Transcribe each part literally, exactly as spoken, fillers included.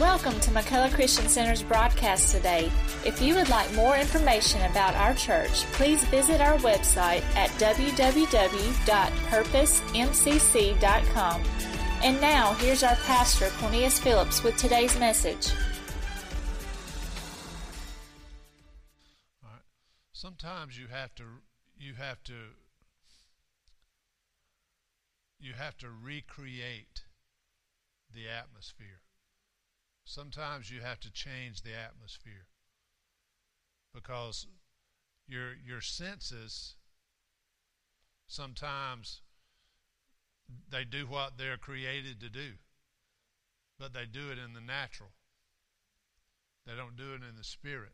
Welcome to McCullough Christian Center's broadcast today. If you would like more information about our church, please visit our website at w w w dot purpose m c c dot com. And now, here's our pastor, Cornelius Phillips, with today's message. All right. Sometimes you have to, you have to, you have to recreate the atmosphere. Sometimes you have to change the atmosphere because your your senses sometimes they do what they're created to do, but they do it in the natural. They don't do it in the spirit.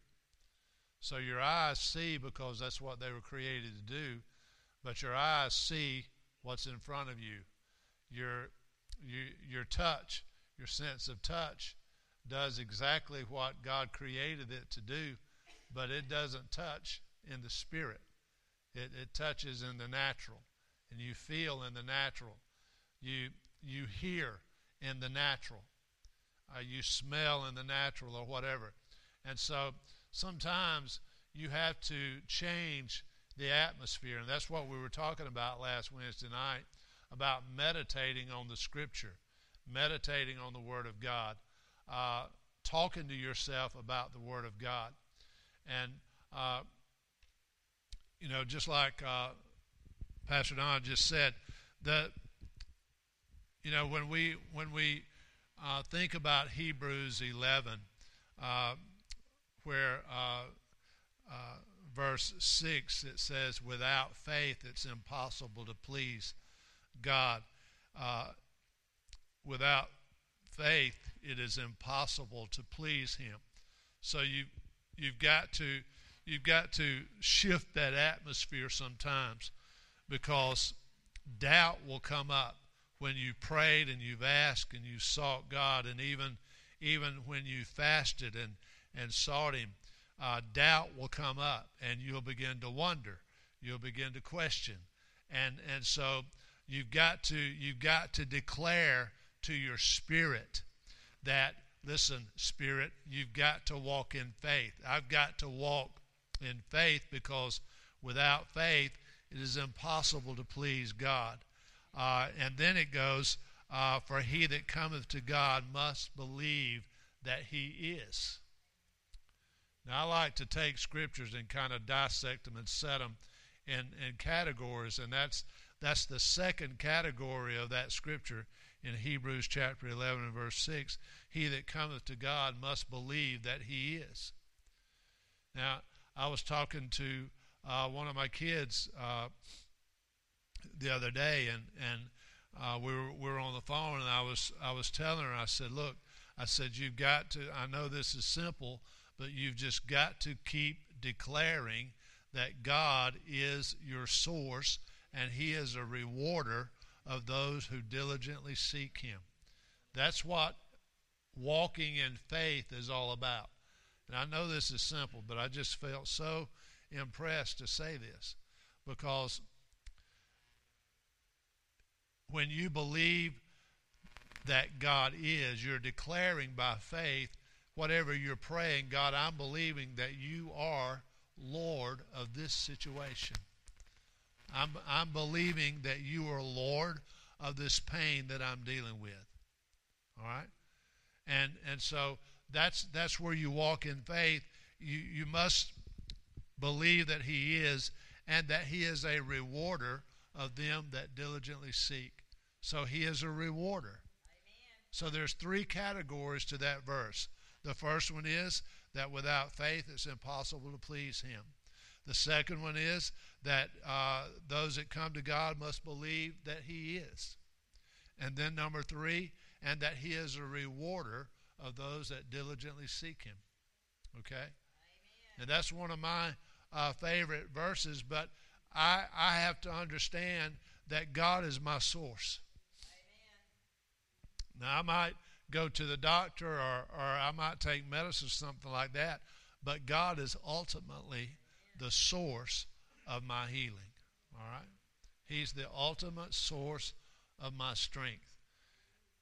So your eyes see because that's what they were created to do, but your eyes see what's in front of you. Your your, your touch, your sense of touch, does exactly what God created it to do, but it doesn't touch in the spirit. It, it touches in the natural, and you feel in the natural. You you hear in the natural. Uh, you smell in the natural or whatever. And so sometimes you have to change the atmosphere, and that's what we were talking about last Wednesday night, about meditating on the Scripture, meditating on the Word of God. Uh, talking to yourself about the Word of God. And, uh, you know, just like uh, Pastor Don just said, that, you know, when we, when we uh, think about Hebrews eleven, uh, where uh, uh, verse six, it says, without faith it's impossible to please God. Uh, without faith, it is impossible to please Him. So you you've got to you've got to shift that atmosphere sometimes, because doubt will come up when you prayed and you've asked and you sought God, and even even when you fasted and and sought Him, uh, doubt will come up, and you'll begin to wonder, you'll begin to question, and and so you've got to you've got to declare to your spirit that, listen, spirit, you've got to walk in faith. I've got to walk in faith, because without faith it is impossible to please God. Uh, and then it goes, uh, for he that cometh to God must believe that He is. Now, I like to take scriptures and kind of dissect them and set them in, in categories, and that's that's the second category of that scripture. In Hebrews chapter eleven and verse six, he that cometh to God must believe that He is. Now, I was talking to uh, one of my kids uh, the other day, and and uh, we were we were on the phone, and I was I was telling her, I said, look, I said, you've got to. I know this is simple, but you've just got to keep declaring that God is your source, and He is a rewarder of those who diligently seek Him. That's what walking in faith is all about. And I know this is simple, but I just felt so impressed to say this, because when you believe that God is, you're declaring by faith whatever you're praying. God, I'm believing that You are Lord of this situation. I'm, I'm believing that You are Lord of this pain that I'm dealing with. All right? And and so that's that's where you walk in faith. You you must believe that He is, and that He is a rewarder of them that diligently seek. So He is a rewarder. Amen. So there's three categories to that verse. The first one is that without faith it's impossible to please Him. The second one is that uh, those that come to God must believe that He is. And then number three, and that He is a rewarder of those that diligently seek Him. Okay? Amen. And that's one of my uh, favorite verses, but I, I have to understand that God is my source. Amen. Now, I might go to the doctor, or, or I might take medicine or something like that, but God is ultimately the source of my healing. All right? He's the ultimate source of my strength.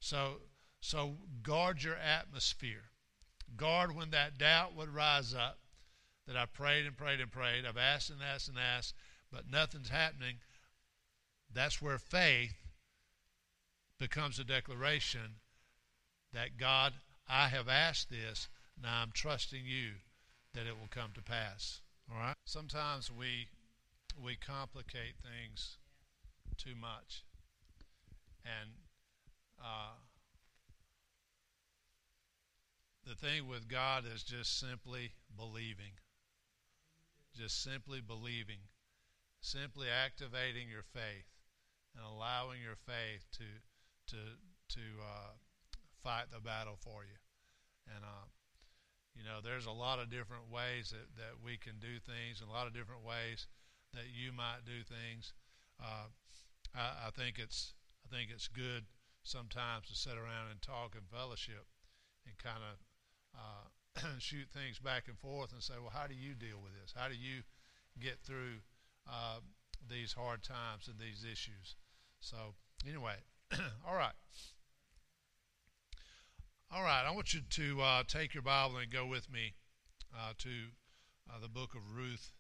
So So guard your atmosphere. Guard when that doubt would rise up, that I prayed and prayed and prayed. I've asked and asked and asked, but nothing's happening. That's where faith becomes a declaration that, God, I have asked this, now I'm trusting you that it will come to pass. All right? Sometimes we we complicate things too much. And uh, the thing with God is just simply believing. Just simply believing. Simply activating your faith and allowing your faith to to to uh, fight the battle for you. And uh, you know, there's a lot of different ways that, that we can do things, and a lot of different ways that you might do things. Uh, I, I think it's I think it's good sometimes to sit around and talk and fellowship and kind of uh, shoot things back and forth and say, well, how do you deal with this? How do you get through Uh, these hard times and these issues? So anyway, all right. All right, I want you to uh, take your Bible and go with me uh, to uh, the book of Ruth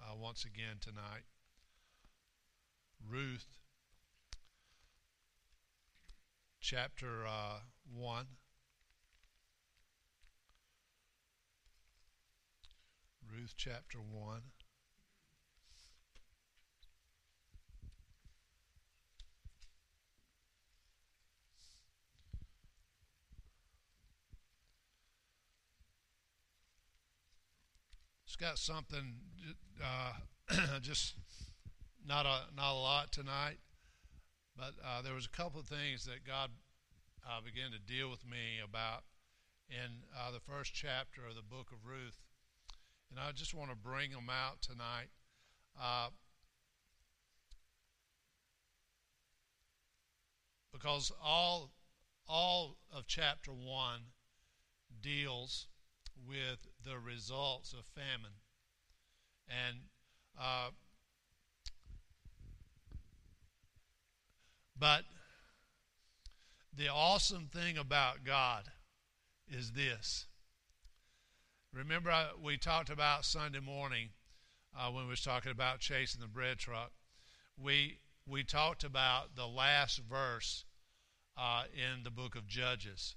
uh, once again tonight. Ruth chapter uh, one. Ruth chapter one. Got something, uh, just not a not a lot tonight, but uh, there was a couple of things that God uh, began to deal with me about in uh, the first chapter of the book of Ruth, and I just want to bring them out tonight. Uh, because all all of chapter one deals with the results of famine. And uh, but the awesome thing about God is this. Remember, I, we talked about Sunday morning uh, when we was talking about chasing the bread truck. We we talked about the last verse uh, in the book of Judges,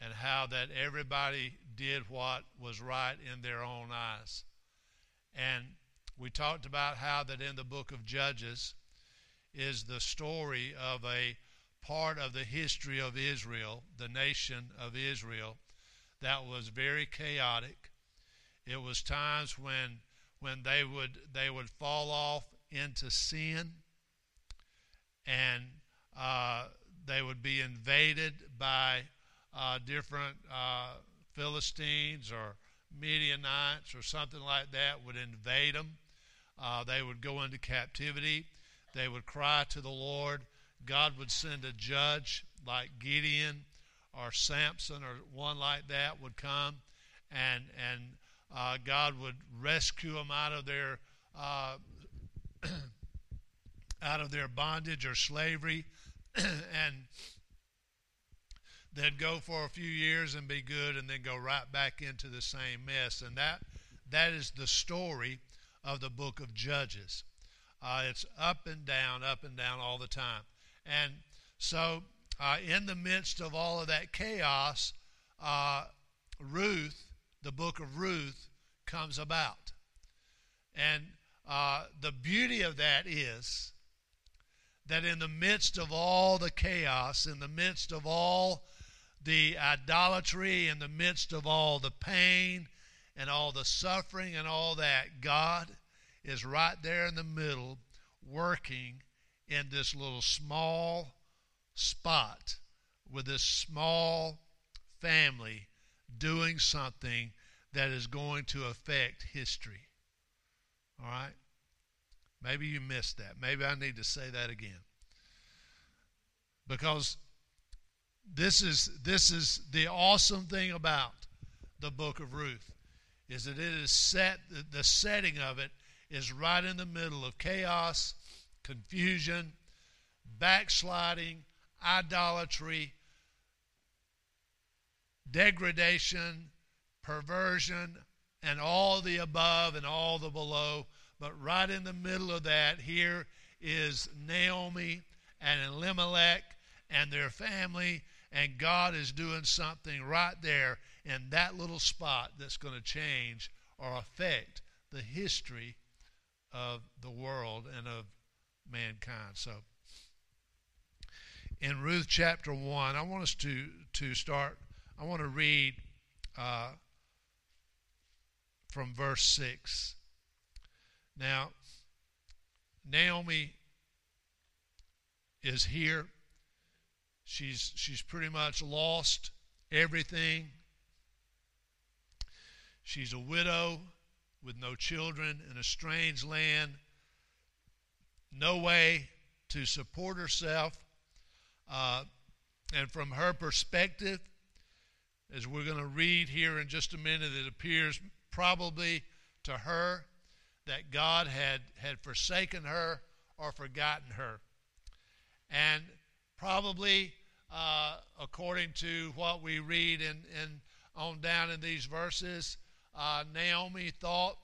and how that everybody did what was right in their own eyes. And we talked about how that in the book of Judges is the story of a part of the history of Israel, the nation of Israel, that was very chaotic. It was times when when they would they would fall off into sin, and uh, they would be invaded by Uh, different uh, Philistines or Midianites or something like that would invade them. Uh, they would go into captivity. They would cry to the Lord. God would send a judge like Gideon or Samson or one like that would come, and and uh, God would rescue them out of their uh, out of their bondage or slavery, and they'd go for a few years and be good, and then go right back into the same mess. And that that is the story of the book of Judges. Uh, it's up and down, up and down all the time. And so uh, in the midst of all of that chaos, uh, Ruth, the book of Ruth, comes about. And uh, the beauty of that is that in the midst of all the chaos, in the midst of all the idolatry, in the midst of all the pain and all the suffering and all that, God is right there in the middle working in this little small spot with this small family, doing something that is going to affect history. All right? Maybe you missed that. Maybe I need to say that again. Because This is this is the awesome thing about the book of Ruth, is that it is set, the setting of it is right in the middle of chaos, confusion, backsliding, idolatry, degradation, perversion, and all the above and all the below. But right in the middle of that, here is Naomi and Elimelech and their family, and God is doing something right there in that little spot that's going to change or affect the history of the world and of mankind. So in Ruth chapter one, I want us to, to start, I want to read uh, from verse six. Now, Naomi is here. She's, she's pretty much lost everything. She's a widow with no children in a strange land, no way to support herself. Uh, and from her perspective, as we're going to read here in just a minute, it appears probably to her that God had, had forsaken her or forgotten her. And probably, uh, according to what we read in, in, on down in these verses, uh, Naomi thought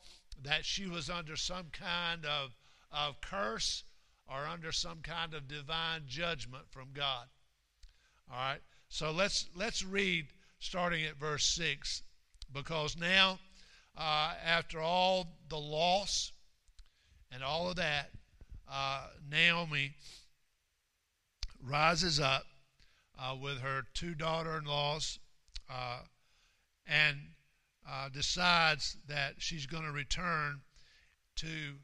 that she was under some kind of, of curse or under some kind of divine judgment from God. All right, so let's, let's read starting at verse six, because now, Uh, after all the loss and all of that, uh, Naomi rises up uh, with her two daughter-in-laws uh, and uh, decides that she's going to return to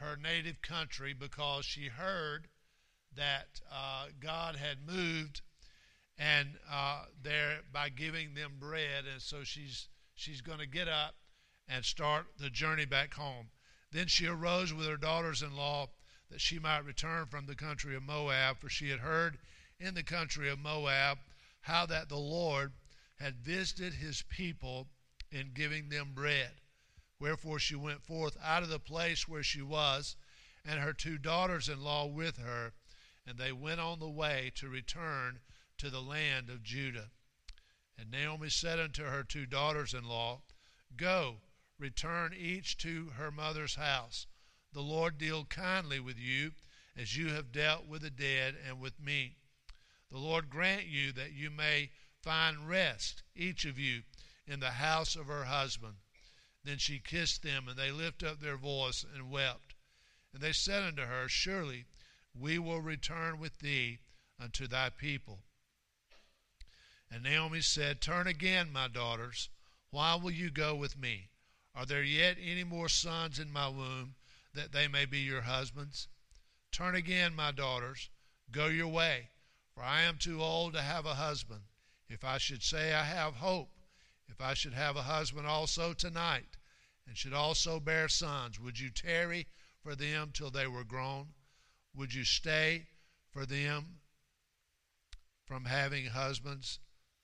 her native country, because she heard that uh, God had moved and uh, there by giving them bread, and so she's she's going to get up and start the journey back home. Then she arose with her daughters-in-law that she might return from the country of Moab, for she had heard in the country of Moab how that the Lord had visited his people in giving them bread. Wherefore she went forth out of the place where she was, and her two daughters-in-law with her, and they went on the way to return to the land of Judah. And Naomi said unto her two daughters-in-law, Go, return each to her mother's house. The Lord deal kindly with you, as you have dealt with the dead and with me. The Lord grant you that you may find rest, each of you, in the house of her husband. Then she kissed them, and they lifted up their voice and wept. And they said unto her, Surely we will return with thee unto thy people. And Naomi said, Turn again, my daughters. Why will you go with me? Are there yet any more sons in my womb, that they may be your husbands? Turn again, my daughters, go your way, for I am too old to have a husband. If I should say I have hope, if I should have a husband also tonight, and should also bear sons, would you tarry for them till they were grown? Would you stay for them from having husbands?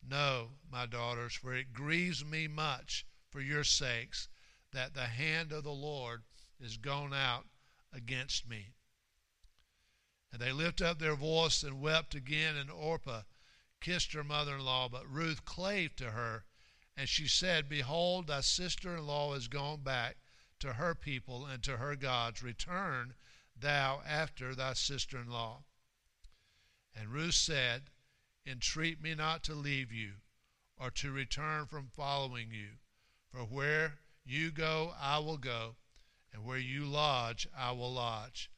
No, my daughters, for it grieves me much for your sakes, that the hand of the Lord is gone out against me. And they lifted up their voice and wept again, and Orpah kissed her mother-in-law, but Ruth claved to her, and she said, Behold, thy sister-in-law is gone back to her people and to her gods. Return thou after thy sister-in-law. And Ruth said, Entreat me not to leave you, or to return from following you. For where you go, I will go, and where you lodge, I will lodge.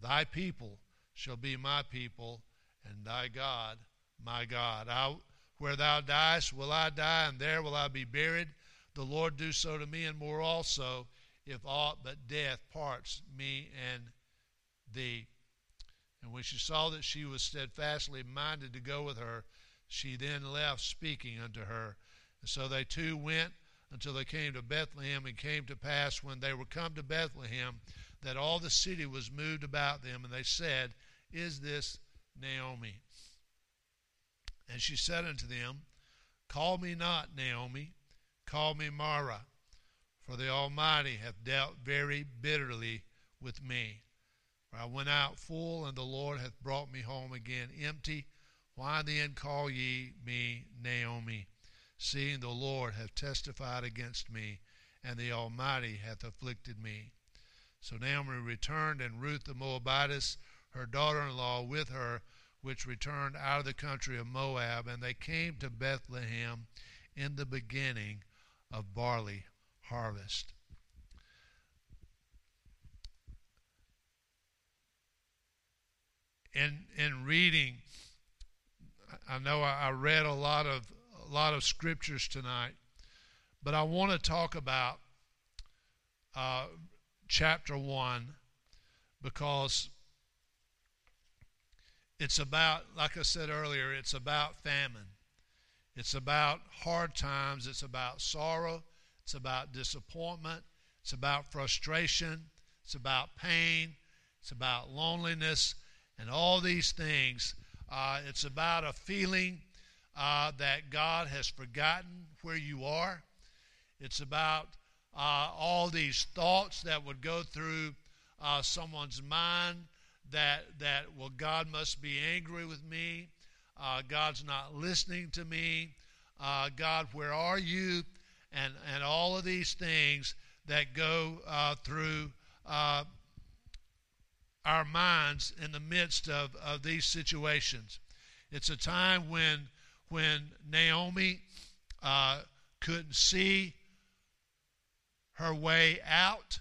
Thy people shall be my people, and thy God, my God. I, where thou diest, will I die, and there will I be buried. The Lord do so to me, and more also, if aught but death parts me and thee. And when she saw that she was steadfastly minded to go with her, she then left, speaking unto her. And so they two went until they came to Bethlehem. And came to pass, when they were come to Bethlehem, that all the city was moved about them. And they said, Is this Naomi? And she said unto them, Call me not Naomi, call me Mara, for the Almighty hath dealt very bitterly with me. For I went out full, and the Lord hath brought me home again empty. Why then call ye me Naomi, seeing the Lord hath testified against me, and the Almighty hath afflicted me. So Naomi returned, and Ruth the Moabitess, her daughter-in-law, with her, which returned out of the country of Moab, and they came to Bethlehem in the beginning of barley harvest. In in reading, I know I read a lot of a lot of scriptures tonight, but I want to talk about uh, chapter one, because it's about, like I said earlier, it's about famine. It's about hard times. It's about sorrow. It's about disappointment. It's about frustration. It's about pain. It's about loneliness and all these things. Uh, it's about a feeling uh, that God has forgotten where you are. It's about uh, all these thoughts that would go through uh, someone's mind that, that, well, God must be angry with me. Uh, God's not listening to me. Uh, God, where are you? And, and all of these things that go uh, through uh, our minds in the midst of, of these situations. It's a time when, when Naomi uh, couldn't see her way out.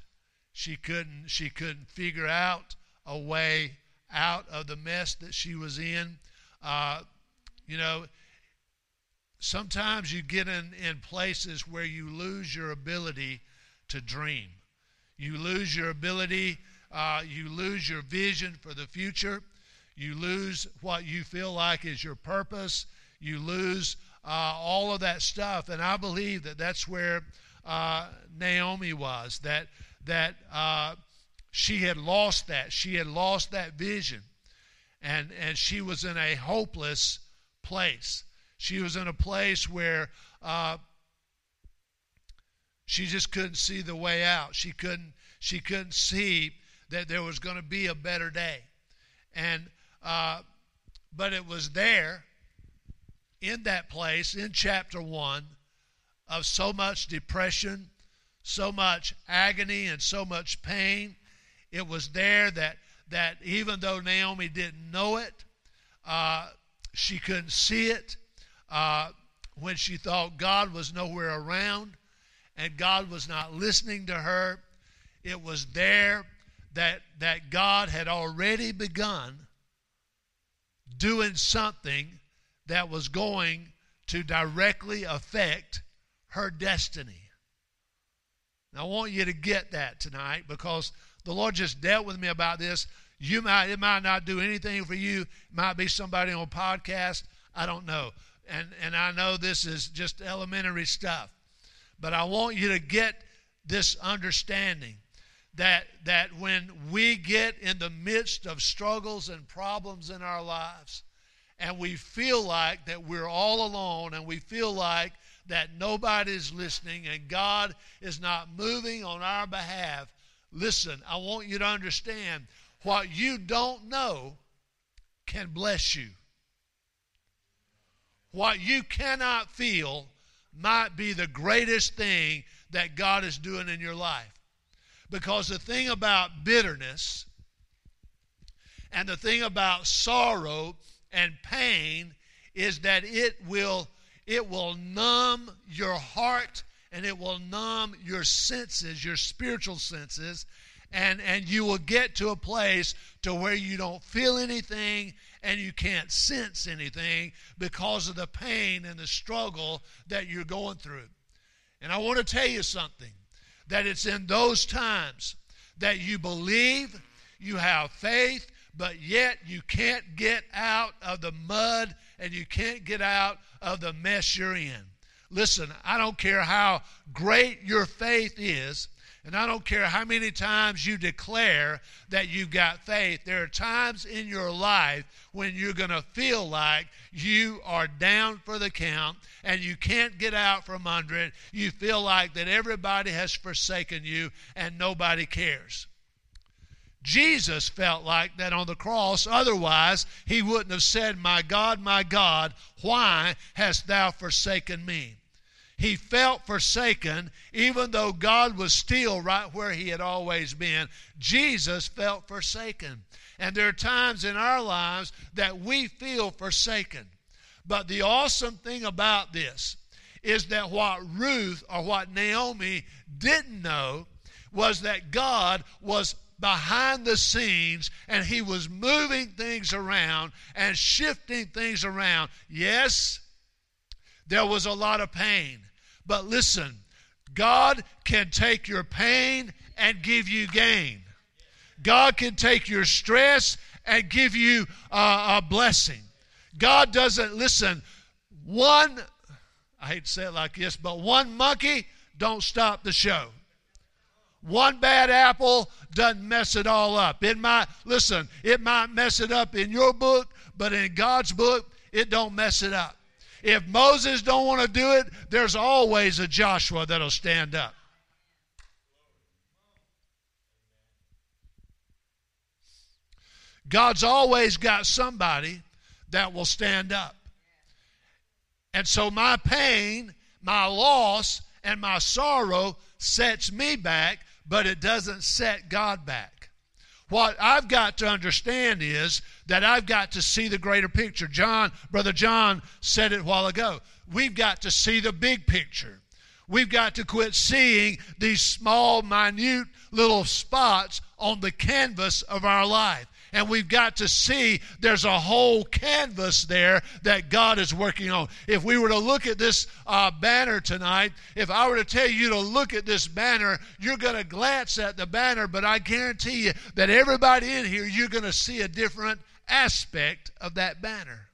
She couldn't, she couldn't figure out a way out of the mess that she was in. Uh, you know, sometimes you get in, in places where you lose your ability to dream. You lose your ability, uh, you lose your vision for the future. You lose what you feel like is your purpose. You lose uh, all of that stuff. And I believe that that's where uh, Naomi was, that, that uh, she had lost that. She had lost that vision. And and she was in a hopeless place. She was in a place where uh, she just couldn't see the way out. She couldn't she couldn't see that there was going to be a better day. And uh, but it was there, in that place, in chapter one, of so much depression, so much agony, and so much pain. It was there that. that even though Naomi didn't know it, uh, she couldn't see it, uh, when she thought God was nowhere around and God was not listening to her, it was there that, that God had already begun doing something that was going to directly affect her destiny. And I want you to get that tonight, because the Lord just dealt with me about this. You might, it might not do anything for you. It might be somebody on a podcast. I don't know. And, and I know this is just elementary stuff. But I want you to get this understanding that, that when we get in the midst of struggles and problems in our lives, and we feel like that we're all alone, and we feel like that nobody's listening, and God is not moving on our behalf, listen, I want you to understand, what you don't know can bless you. What you cannot feel might be the greatest thing that God is doing in your life. Because the thing about bitterness and the thing about sorrow and pain is that it will, it will numb your heart, and it will numb your senses, your spiritual senses, and, and you will get to a place to where you don't feel anything and you can't sense anything because of the pain and the struggle that you're going through. And I want to tell you something, that it's in those times that you believe, you have faith, but yet you can't get out of the mud and you can't get out of the mess you're in. Listen, I don't care how great your faith is, and I don't care how many times you declare that you've got faith. There are times in your life when you're going to feel like you are down for the count and you can't get out from under it. You feel like that everybody has forsaken you and nobody cares. Jesus felt like that on the cross. Otherwise, he wouldn't have said, "My God, my God, why hast thou forsaken me?" He felt forsaken, even though God was still right where he had always been. Jesus felt forsaken. And there are times in our lives that we feel forsaken. But the awesome thing about this is that what Ruth or what Naomi didn't know was that God was behind the scenes, and he was moving things around and shifting things around. Yes, there was a lot of pain. But listen, God can take your pain and give you gain. God can take your stress and give you uh, a blessing. God doesn't, listen, one, I hate to say it like this, but one monkey don't stop the show. One bad apple doesn't mess it all up. It might, listen, it might mess it up in your book, but in God's book, it don't mess it up. If Moses don't want to do it, there's always a Joshua that'll stand up. God's always got somebody that will stand up. And so my pain, my loss, and my sorrow sets me back, but it doesn't set God back. What I've got to understand is that I've got to see the greater picture. John, Brother John said it a while ago. We've got to see the big picture. We've got to quit seeing these small, minute little spots on the canvas of our life. And we've got to see there's a whole canvas there that God is working on. If we were to look at this uh, banner tonight, if I were to tell you to look at this banner, you're going to glance at the banner, but I guarantee you that everybody in here, you're going to see a different aspect of that banner.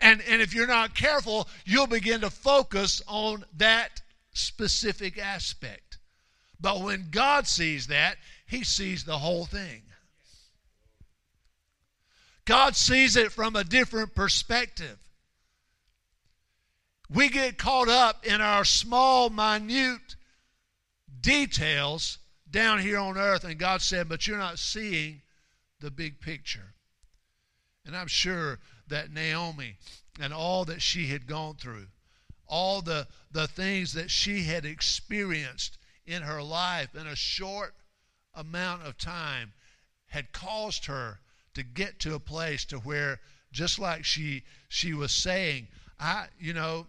And, and if you're not careful, you'll begin to focus on that specific aspect. But when God sees that, he sees the whole thing. God sees it from a different perspective. We get caught up in our small, minute details down here on earth, and God said, but you're not seeing the big picture. And I'm sure that Naomi and all that she had gone through, all the, the things that she had experienced in her life in a short amount of time had caused her to get to a place to where, just like she she was saying, I you know,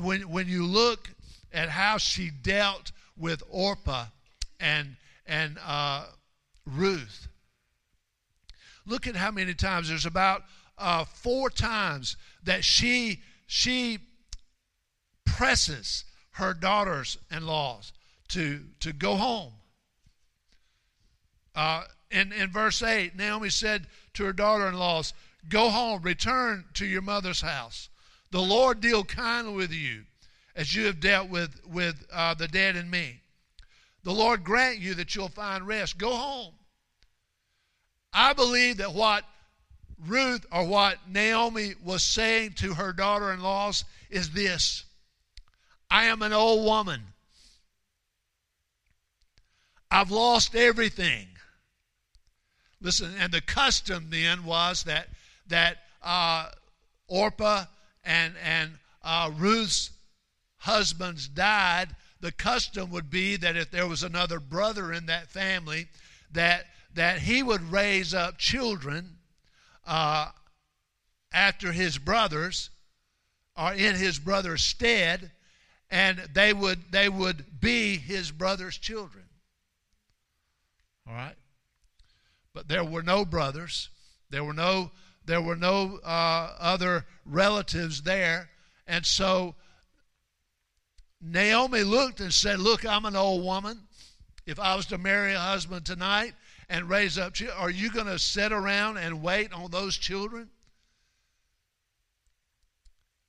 when when you look at how she dealt with Orpah and and uh, Ruth, look at how many times there's about uh, four times that she she presses her daughters-in-law to, to go home. Uh, in, in verse eight, Naomi said to her daughter-in-laws, go home, return to your mother's house. The Lord deal kindly with you as you have dealt with, with uh, the dead and me. The Lord grant you that you'll find rest. Go home. I believe that what Ruth or what Naomi was saying to her daughter-in-laws is this: I am an old woman. I've lost everything. Listen, and the custom then was that that uh, Orpah and and uh, Ruth's husbands died. The custom would be that if there was another brother in that family, that that he would raise up children uh, after his brothers, or in his brother's stead. And they would they would be his brother's children. All right, but there were no brothers. There were no there were no uh, other relatives there, and so Naomi looked and said, "Look, I'm an old woman. If I was to marry a husband tonight and raise up children, are you going to sit around and wait on those children?"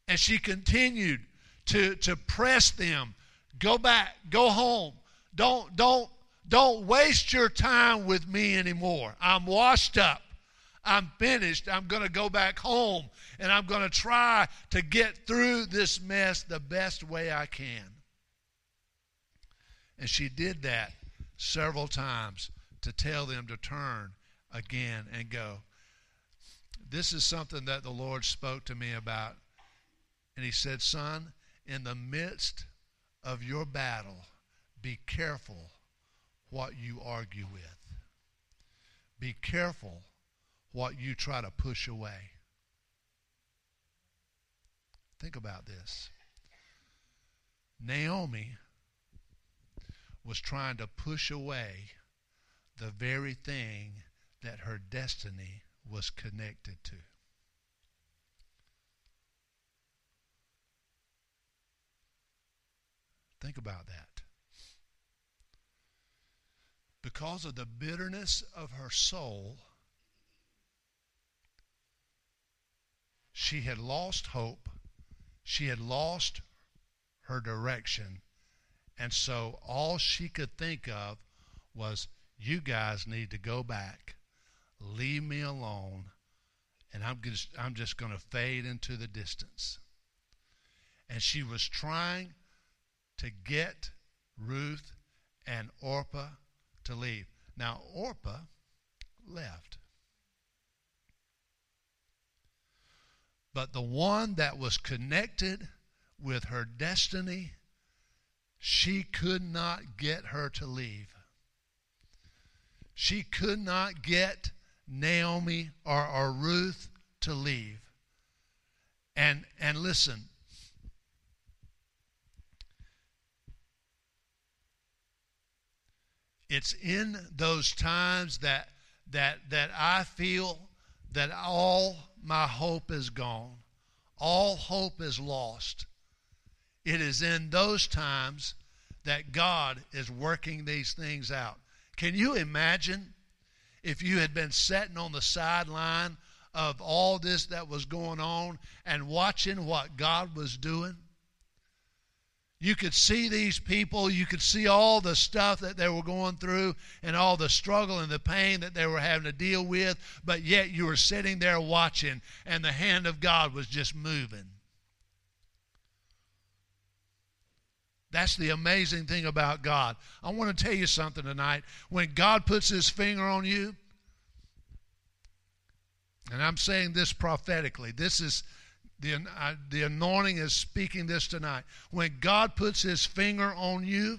And she continued to to press them, go back, go home. Don't don't don't waste your time with me anymore. I'm washed up. I'm finished. I'm going to go back home, and I'm going to try to get through this mess the best way I can. And she did that several times to tell them to turn again and go. this is something that the Lord spoke to me about. And he said, son, in the midst of your battle, be careful what you argue with. Be careful what you try to push away. Think about this. Naomi was trying to push away the very thing that her destiny was connected to. Think about that. Because of the bitterness of her soul, she had lost hope. She had lost her direction. And so all she could think of was, you guys need to go back. Leave me alone. And I'm just, I'm just going to fade into the distance. And she was trying to get Ruth and Orpah to leave. Now, Orpah left. But the one that was connected with her destiny, she could not get her to leave. She could not get Naomi or, or Ruth to leave. And, and listen, it's in those times that, that, that I feel that all my hope is gone. All hope is lost. It is in those times that God is working these things out. Can you imagine if you had been sitting on the sideline of all this that was going on and watching what God was doing? You could see these people. You could see all the stuff that they were going through and all the struggle and the pain that they were having to deal with, but yet you were sitting there watching, and the hand of God was just moving. That's the amazing thing about God. I want to tell you something tonight. When God puts his finger on you, and I'm saying this prophetically, this is The, uh, the anointing is speaking this tonight. When God puts his finger on you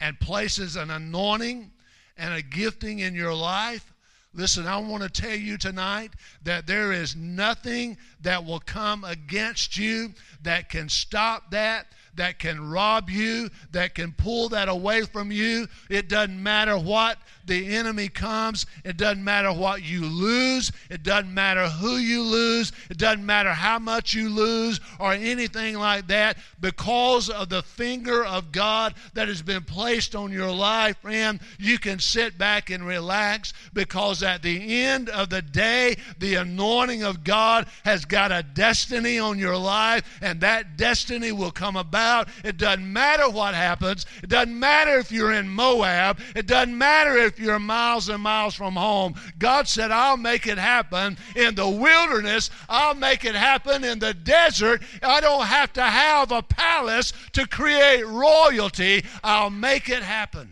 and places an anointing and a gifting in your life, listen, I want to tell you tonight that there is nothing that will come against you that can stop that, that can rob you, that can pull that away from you. It doesn't matter what the enemy comes. It doesn't matter what you lose. It doesn't matter who you lose. It doesn't matter how much you lose or anything like that. Because of the finger of God that has been placed on your life, friend, you can sit back and relax, because at the end of the day, the anointing of God has got a destiny on your life, and that destiny will come about. It doesn't matter what happens. It doesn't matter if you're in Moab. It doesn't matter if you're miles and miles from home. God said, I'll make it happen in the wilderness. I'll make it happen in the desert. I don't have to have a palace to create royalty. I'll make it happen.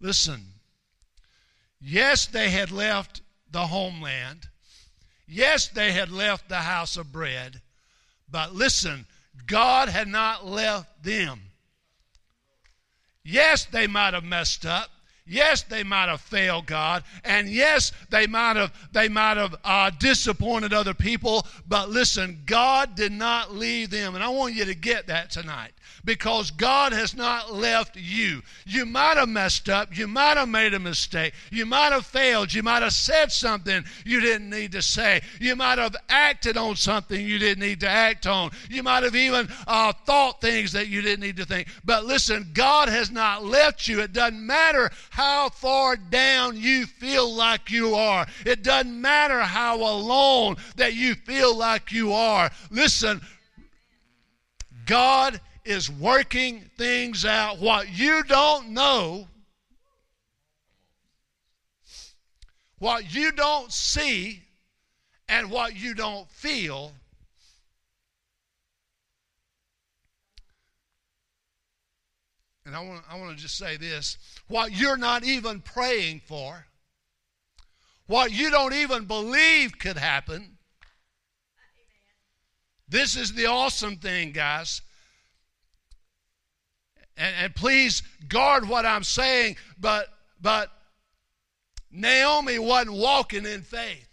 Listen, yes, they had left the homeland. Yes, they had left the house of bread. But listen, God had not left them. Yes, they might have messed up. Yes, they might have failed God. And yes, they might have, they might have uh, disappointed other people. But listen, God did not leave them. And I want you to get that tonight. Because God has not left you. You might have messed up. You might have made a mistake. You might have failed. You might have said something you didn't need to say. You might have acted on something you didn't need to act on. You might have even uh, thought things that you didn't need to think. But listen, God has not left you. It doesn't matter how far down you feel like you are. It doesn't matter how alone that you feel like you are. Listen, God is working things out. What you don't know, what you don't see, and what you don't feel, and I want, I want to just say this, what you're not even praying for, what you don't even believe could happen. Amen. This is the awesome thing, guys. And, and please guard what I'm saying, but, but Naomi wasn't walking in faith.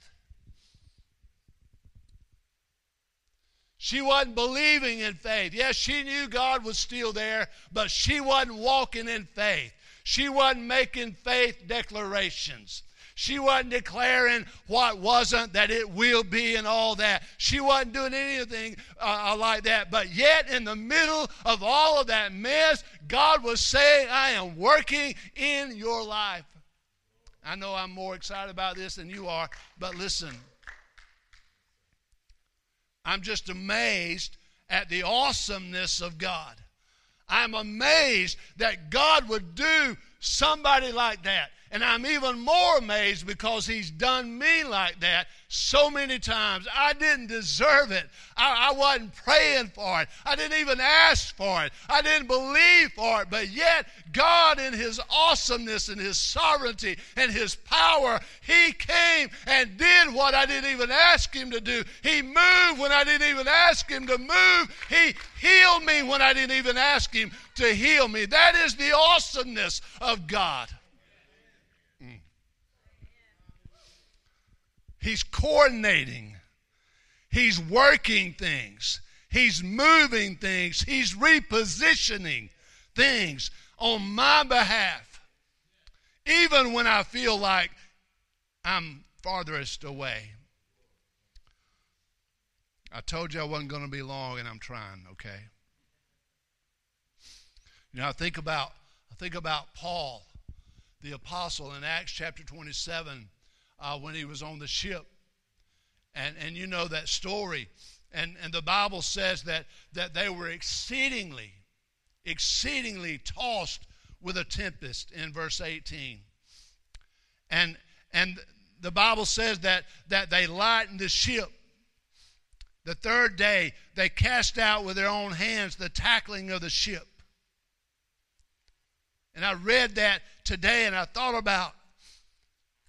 She wasn't believing in faith. Yes, she knew God was still there, but she wasn't walking in faith. She wasn't making faith declarations. She wasn't declaring what wasn't, that it will be and all that. She wasn't doing anything uh, like that. But yet in the middle of all of that mess, God was saying, I am working in your life. I know I'm more excited about this than you are, but listen. I'm just amazed at the awesomeness of God. I'm amazed that God would do somebody like that. And I'm even more amazed because he's done me like that so many times. I didn't deserve it. I, I wasn't praying for it. I didn't even ask for it. I didn't believe for it. But yet, God in his awesomeness and his sovereignty and his power, he came and did what I didn't even ask him to do. He moved when I didn't even ask him to move. He healed me when I didn't even ask him to heal me. That is the awesomeness of God. He's coordinating. He's working things. He's moving things. He's repositioning things on my behalf. Even when I feel like I'm farthest away. I told you I wasn't going to be long, and I'm trying, okay? You know, I think about, I think about Paul, the apostle, in Acts chapter twenty-seven. Uh, when he was on the ship. And, and you know that story. And, and the Bible says that, that they were exceedingly, exceedingly tossed with a tempest in verse eighteen. And, and the Bible says that, that they lightened the ship. The third day, they cast out with their own hands the tackling of the ship. And I read that today and I thought about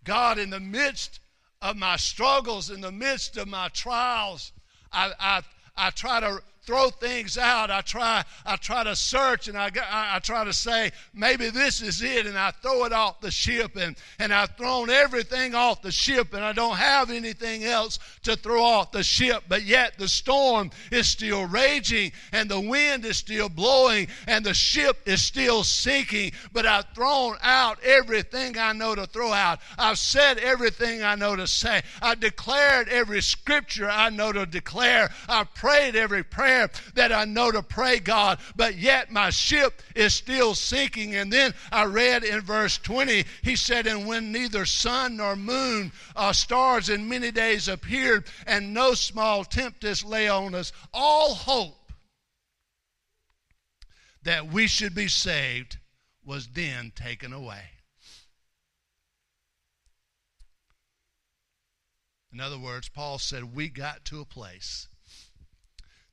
God, in the midst of my struggles, in the midst of my trials, I, I, I try to throw things out. I try, I try to search, and I, I try to say, maybe this is it, and I throw it off the ship, and, and I've thrown everything off the ship, and I don't have anything else to throw off the ship. But yet the storm is still raging, and the wind is still blowing, and the ship is still sinking, but I've thrown out everything I know to throw out. I've said everything I know to say. I've declared every scripture I know to declare. I've prayed every prayer that I know to pray, God, but yet my ship is still sinking. And then I read in verse twenty, he said, and when neither sun nor moon, uh, stars in many days appeared, and no small tempest lay on us, all hope that we should be saved was then taken away. In other words, Paul said, we got to a place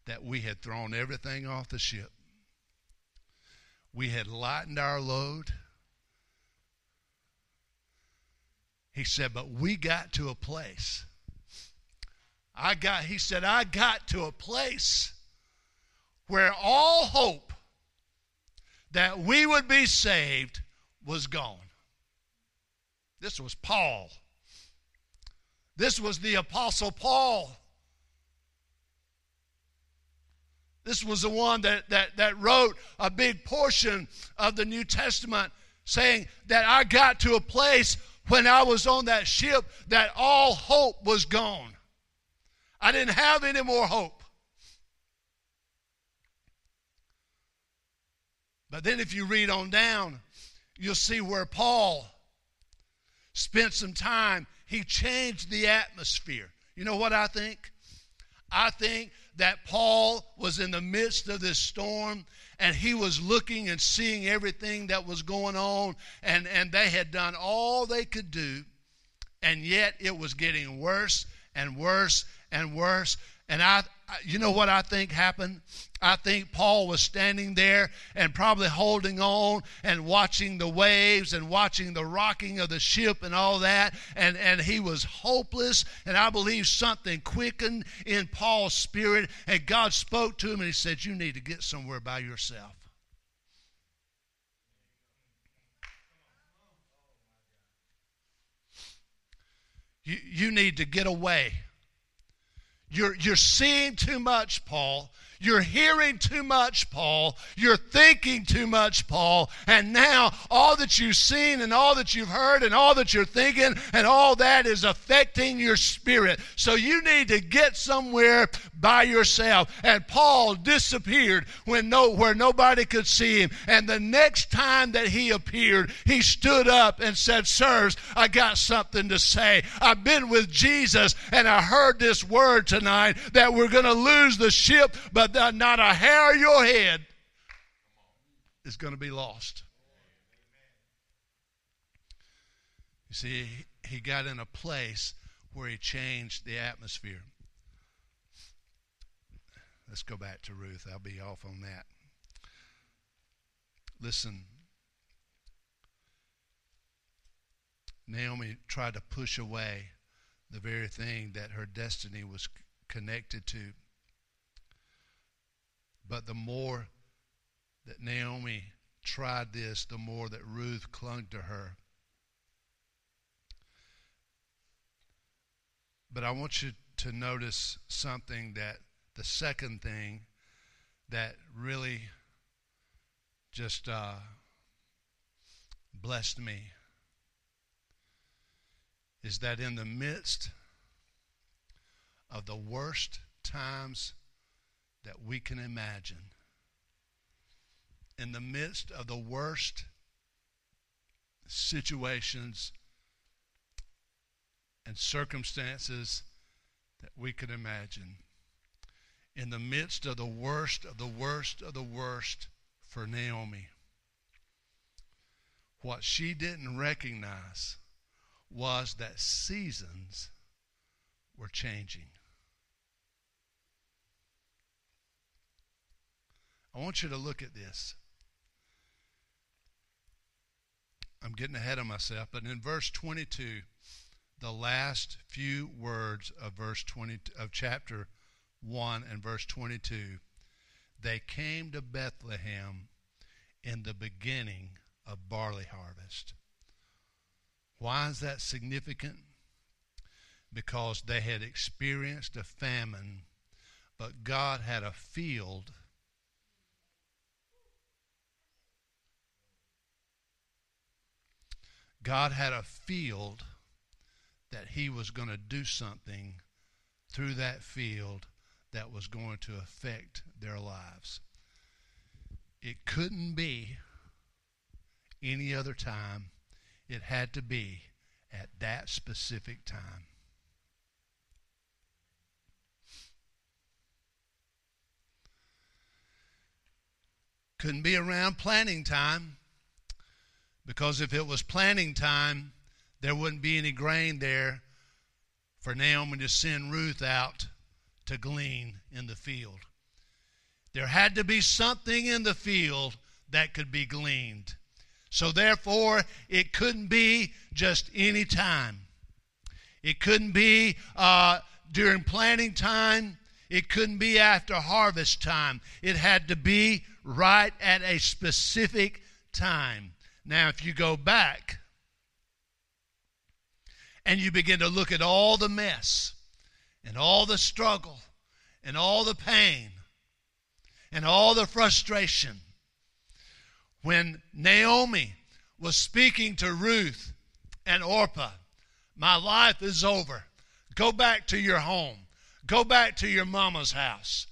that we had thrown everything off the ship. We had lightened our load. He said, but we got to a place. I got, he said, I got to a place where all hope that we would be saved was gone. This was Paul. This was the Apostle Paul. This was the one that, that, that wrote a big portion of the New Testament, saying that I got to a place when I was on that ship that all hope was gone. I didn't have any more hope. But then if you read on down, you'll see where Paul spent some time. He changed the atmosphere. You know what I think? I think that Paul was in the midst of this storm, and he was looking and seeing everything that was going on, and, and they had done all they could do, and yet it was getting worse and worse and worse. And I, you know what I think happened? I think Paul was standing there and probably holding on and watching the waves and watching the rocking of the ship and all that, and, and he was hopeless, and I believe something quickened in Paul's spirit, and God spoke to him, and he said, you need to get somewhere by yourself. You, you need to get away. You're, you're seeing too much, Paul. You're hearing too much, Paul. You're thinking too much, Paul. And now all that you've seen and all that you've heard and all that you're thinking and all that is affecting your spirit. So you need to get somewhere by yourself. And Paul disappeared when no, where nobody could see him. And the next time that he appeared, he stood up and said, sirs, I got something to say. I've been with Jesus and I heard this word tonight. Tonight, that we're going to lose the ship, but not a hair of your head is going to be lost. You see, he got in a place where he changed the atmosphere. Let's go back to Ruth. I'll be off on that. Listen, Naomi tried to push away the very thing that her destiny was connected to. But the more that Naomi tried this, the more that Ruth clung to her. But I want you to notice something, that the second thing that really just uh, blessed me is that in the midst of the worst times that we can imagine, in the midst of the worst situations and circumstances that we could imagine, in the midst of the worst of the worst of the worst for Naomi, what she didn't recognize was that seasons were changing. I want you to look at this. I'm getting ahead of myself, but in verse twenty-two, the last few words of verse twenty of chapter one and verse twenty-two, they came to Bethlehem in the beginning of barley harvest. Why is that significant? Because they had experienced a famine, but God had a field God had a field that he was going to do something through that field that was going to affect their lives. It couldn't be any other time. It had to be at that specific time. Couldn't be around planting time, because if it was planting time, there wouldn't be any grain there for Naomi to send Ruth out to glean in the field. There had to be something in the field that could be gleaned. So therefore, it couldn't be just any time. It couldn't be uh, during planting time. It couldn't be after harvest time. It had to be right at a specific time. Now, if you go back and you begin to look at all the mess and all the struggle and all the pain and all the frustration, when Naomi was speaking to Ruth and Orpah, my life is over. Go back to your home. Go back to your mama's house.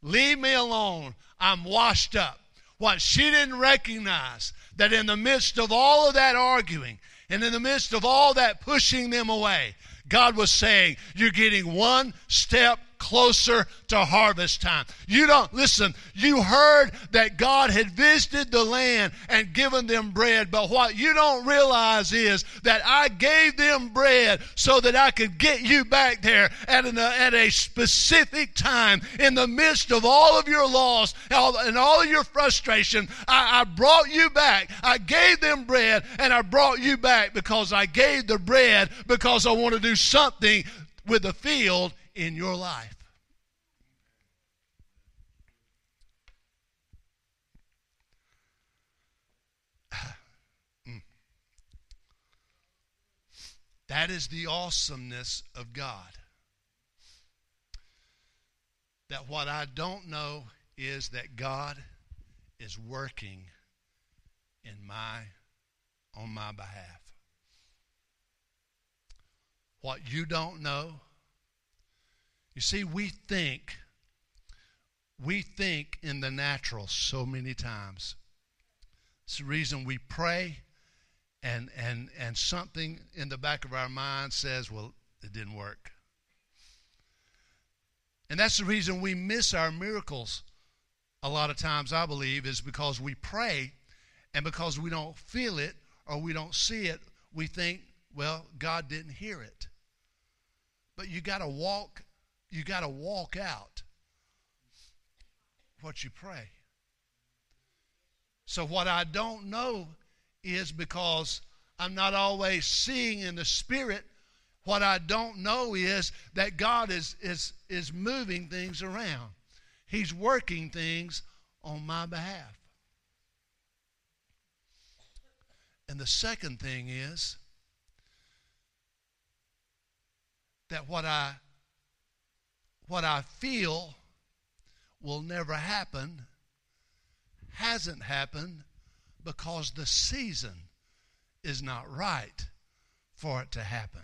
Leave me alone. I'm washed up. What she didn't recognize, that in the midst of all of that arguing and in the midst of all that pushing them away, God was saying, you're getting one step closer to harvest time. You don't, listen, you heard that God had visited the land and given them bread, but what you don't realize is that I gave them bread so that I could get you back there at, an, at a specific time in the midst of all of your loss and all of your frustration. I, I brought you back. I gave them bread and I brought you back because I gave the bread because I want to do something with the field in your life. That is the awesomeness of God. That what I don't know is that God is working in my, on my behalf. What you don't know. You see, we think, we think in the natural so many times. It's the reason we pray and and and something in the back of our mind says, well, it didn't work. And that's the reason we miss our miracles a lot of times, I believe, is because we pray and because we don't feel it or we don't see it, we think, well, God didn't hear it. But you got to walk, you got to walk out what you pray. So what I don't know is because I'm not always seeing in the spirit, what I don't know is that God is is is moving things around. He's working things on my behalf. And the second thing is that what I what I feel will never happen hasn't happened because the season is not right for it to happen.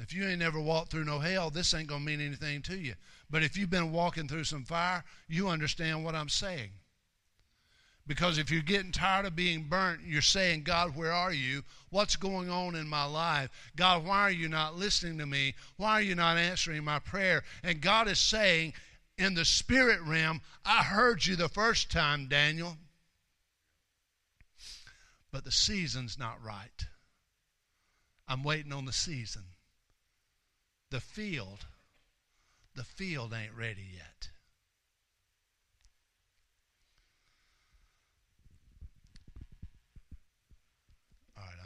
If you ain't never walked through no hell, this ain't going to mean anything to you. But if you've been walking through some fire, you understand what I'm saying. Because if you're getting tired of being burnt, you're saying, God, where are you? What's going on in my life? God, why are you not listening to me? Why are you not answering my prayer? And God is saying, in the spirit realm, I heard you the first time, Daniel. But the season's not right. I'm waiting on the season. The field, the field ain't ready yet.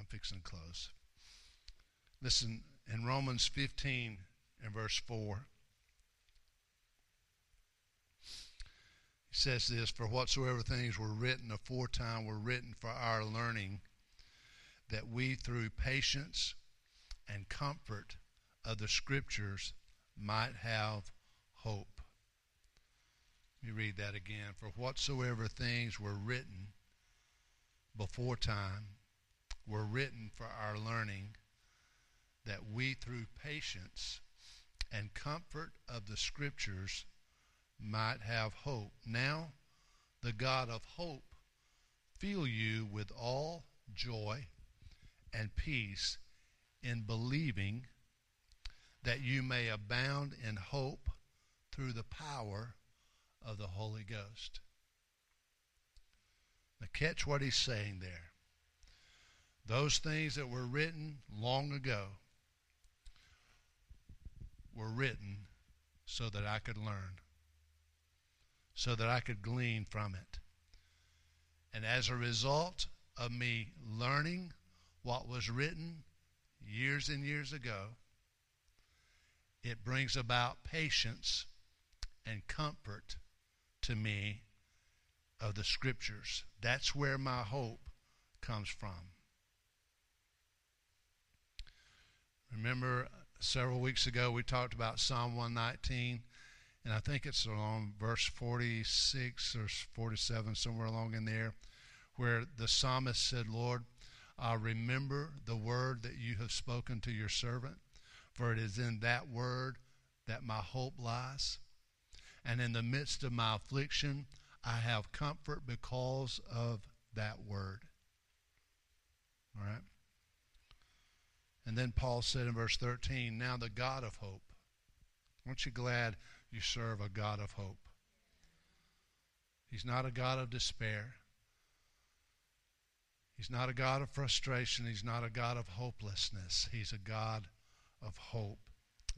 Fixing to close. Listen, in Romans fifteen and verse four, he says this, for whatsoever things were written aforetime were written for our learning, that we through patience and comfort of the scriptures might have hope. Let me read that again. For whatsoever things were written before time were written for our learning, that we through patience and comfort of the scriptures might have hope. Now the God of hope fill you with all joy and peace in believing, that you may abound in hope through the power of the Holy Ghost. Now catch what he's saying there. Those things that were written long ago were written so that I could learn, so that I could glean from it. And as a result of me learning what was written years and years ago, it brings about patience and comfort to me of the scriptures. That's where my hope comes from. Remember, several weeks ago we talked about Psalm one nineteen, and I think it's along verse forty-six or forty-seven, somewhere along in there, where the psalmist said, Lord, I remember the word that you have spoken to your servant, for it is in that word that my hope lies. And in the midst of my affliction, I have comfort because of that word. All right? And then Paul said in verse thirteen, now the God of hope. Aren't you glad you serve a God of hope? He's not a God of despair. He's not a God of frustration. He's not a God of hopelessness. He's a God of hope.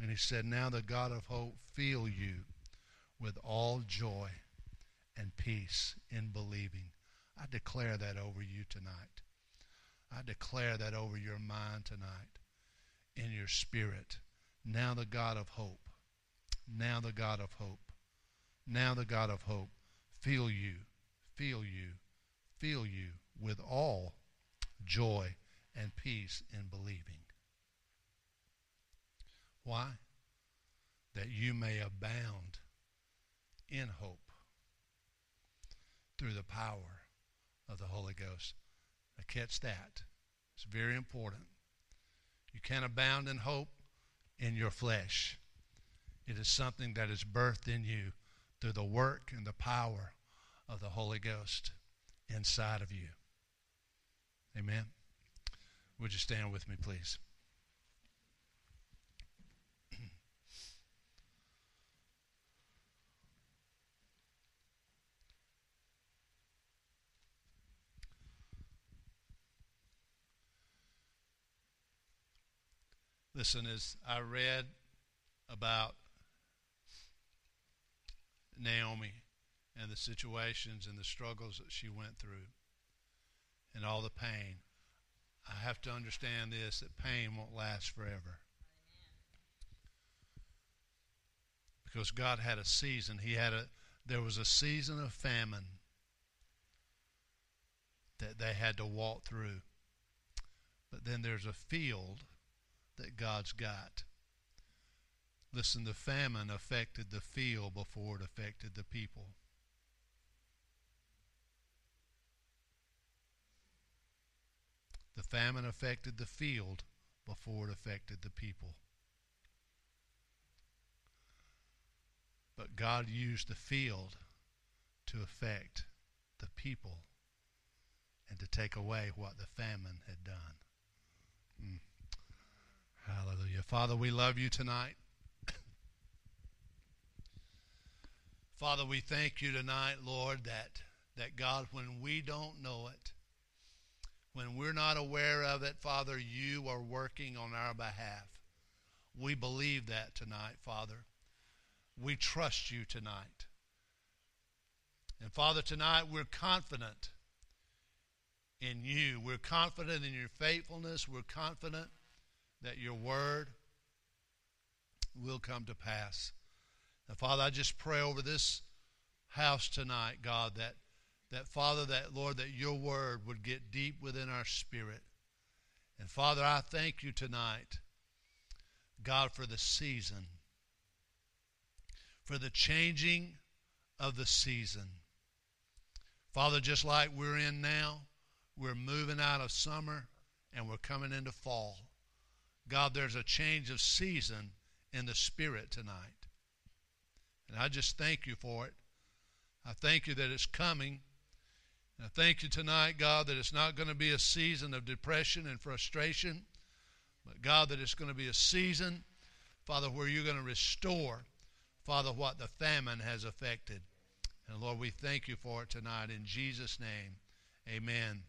And he said, now the God of hope fill you with all joy and peace in believing. I declare that over you tonight. I declare that over your mind tonight, in your spirit. Now the God of hope, now the God of hope, now the God of hope, fill you, fill you, fill you with all joy and peace in believing. Why? That you may abound in hope through the power of the Holy Ghost. Now catch that. It's very important. You can't abound in hope in your flesh. It is something that is birthed in you through the work and the power of the Holy Ghost inside of you. Amen. Would you stand with me, please? Listen, as I read about Naomi and the situations and the struggles that she went through and all the pain, I have to understand this, that pain won't last forever. Because God had a season. He had a, there was a season of famine that they had to walk through. But then there's a field that God's got. Listen, the famine affected the field before it affected the people. The famine affected the field before it affected the people. But God used the field to affect the people and to take away what the famine had done. Mm. Hallelujah. Father, we love you tonight. Father, we thank you tonight, Lord, that, that God, when we don't know it, when we're not aware of it, Father, you are working on our behalf. We believe that tonight, Father. We trust you tonight. And Father, tonight we're confident in you. We're confident in your faithfulness. We're confident that your word will come to pass. Now, Father, I just pray over this house tonight, God, that, that Father, that Lord, that your word would get deep within our spirit. And Father, I thank you tonight, God, for the season, for the changing of the season. Father, just like we're in now, we're moving out of summer and we're coming into fall. God, there's a change of season in the spirit tonight. And I just thank you for it. I thank you that it's coming. And I thank you tonight, God, that it's not going to be a season of depression and frustration, but God, that it's going to be a season, Father, where you're going to restore, Father, what the famine has affected. And Lord, we thank you for it tonight in Jesus' name. Amen.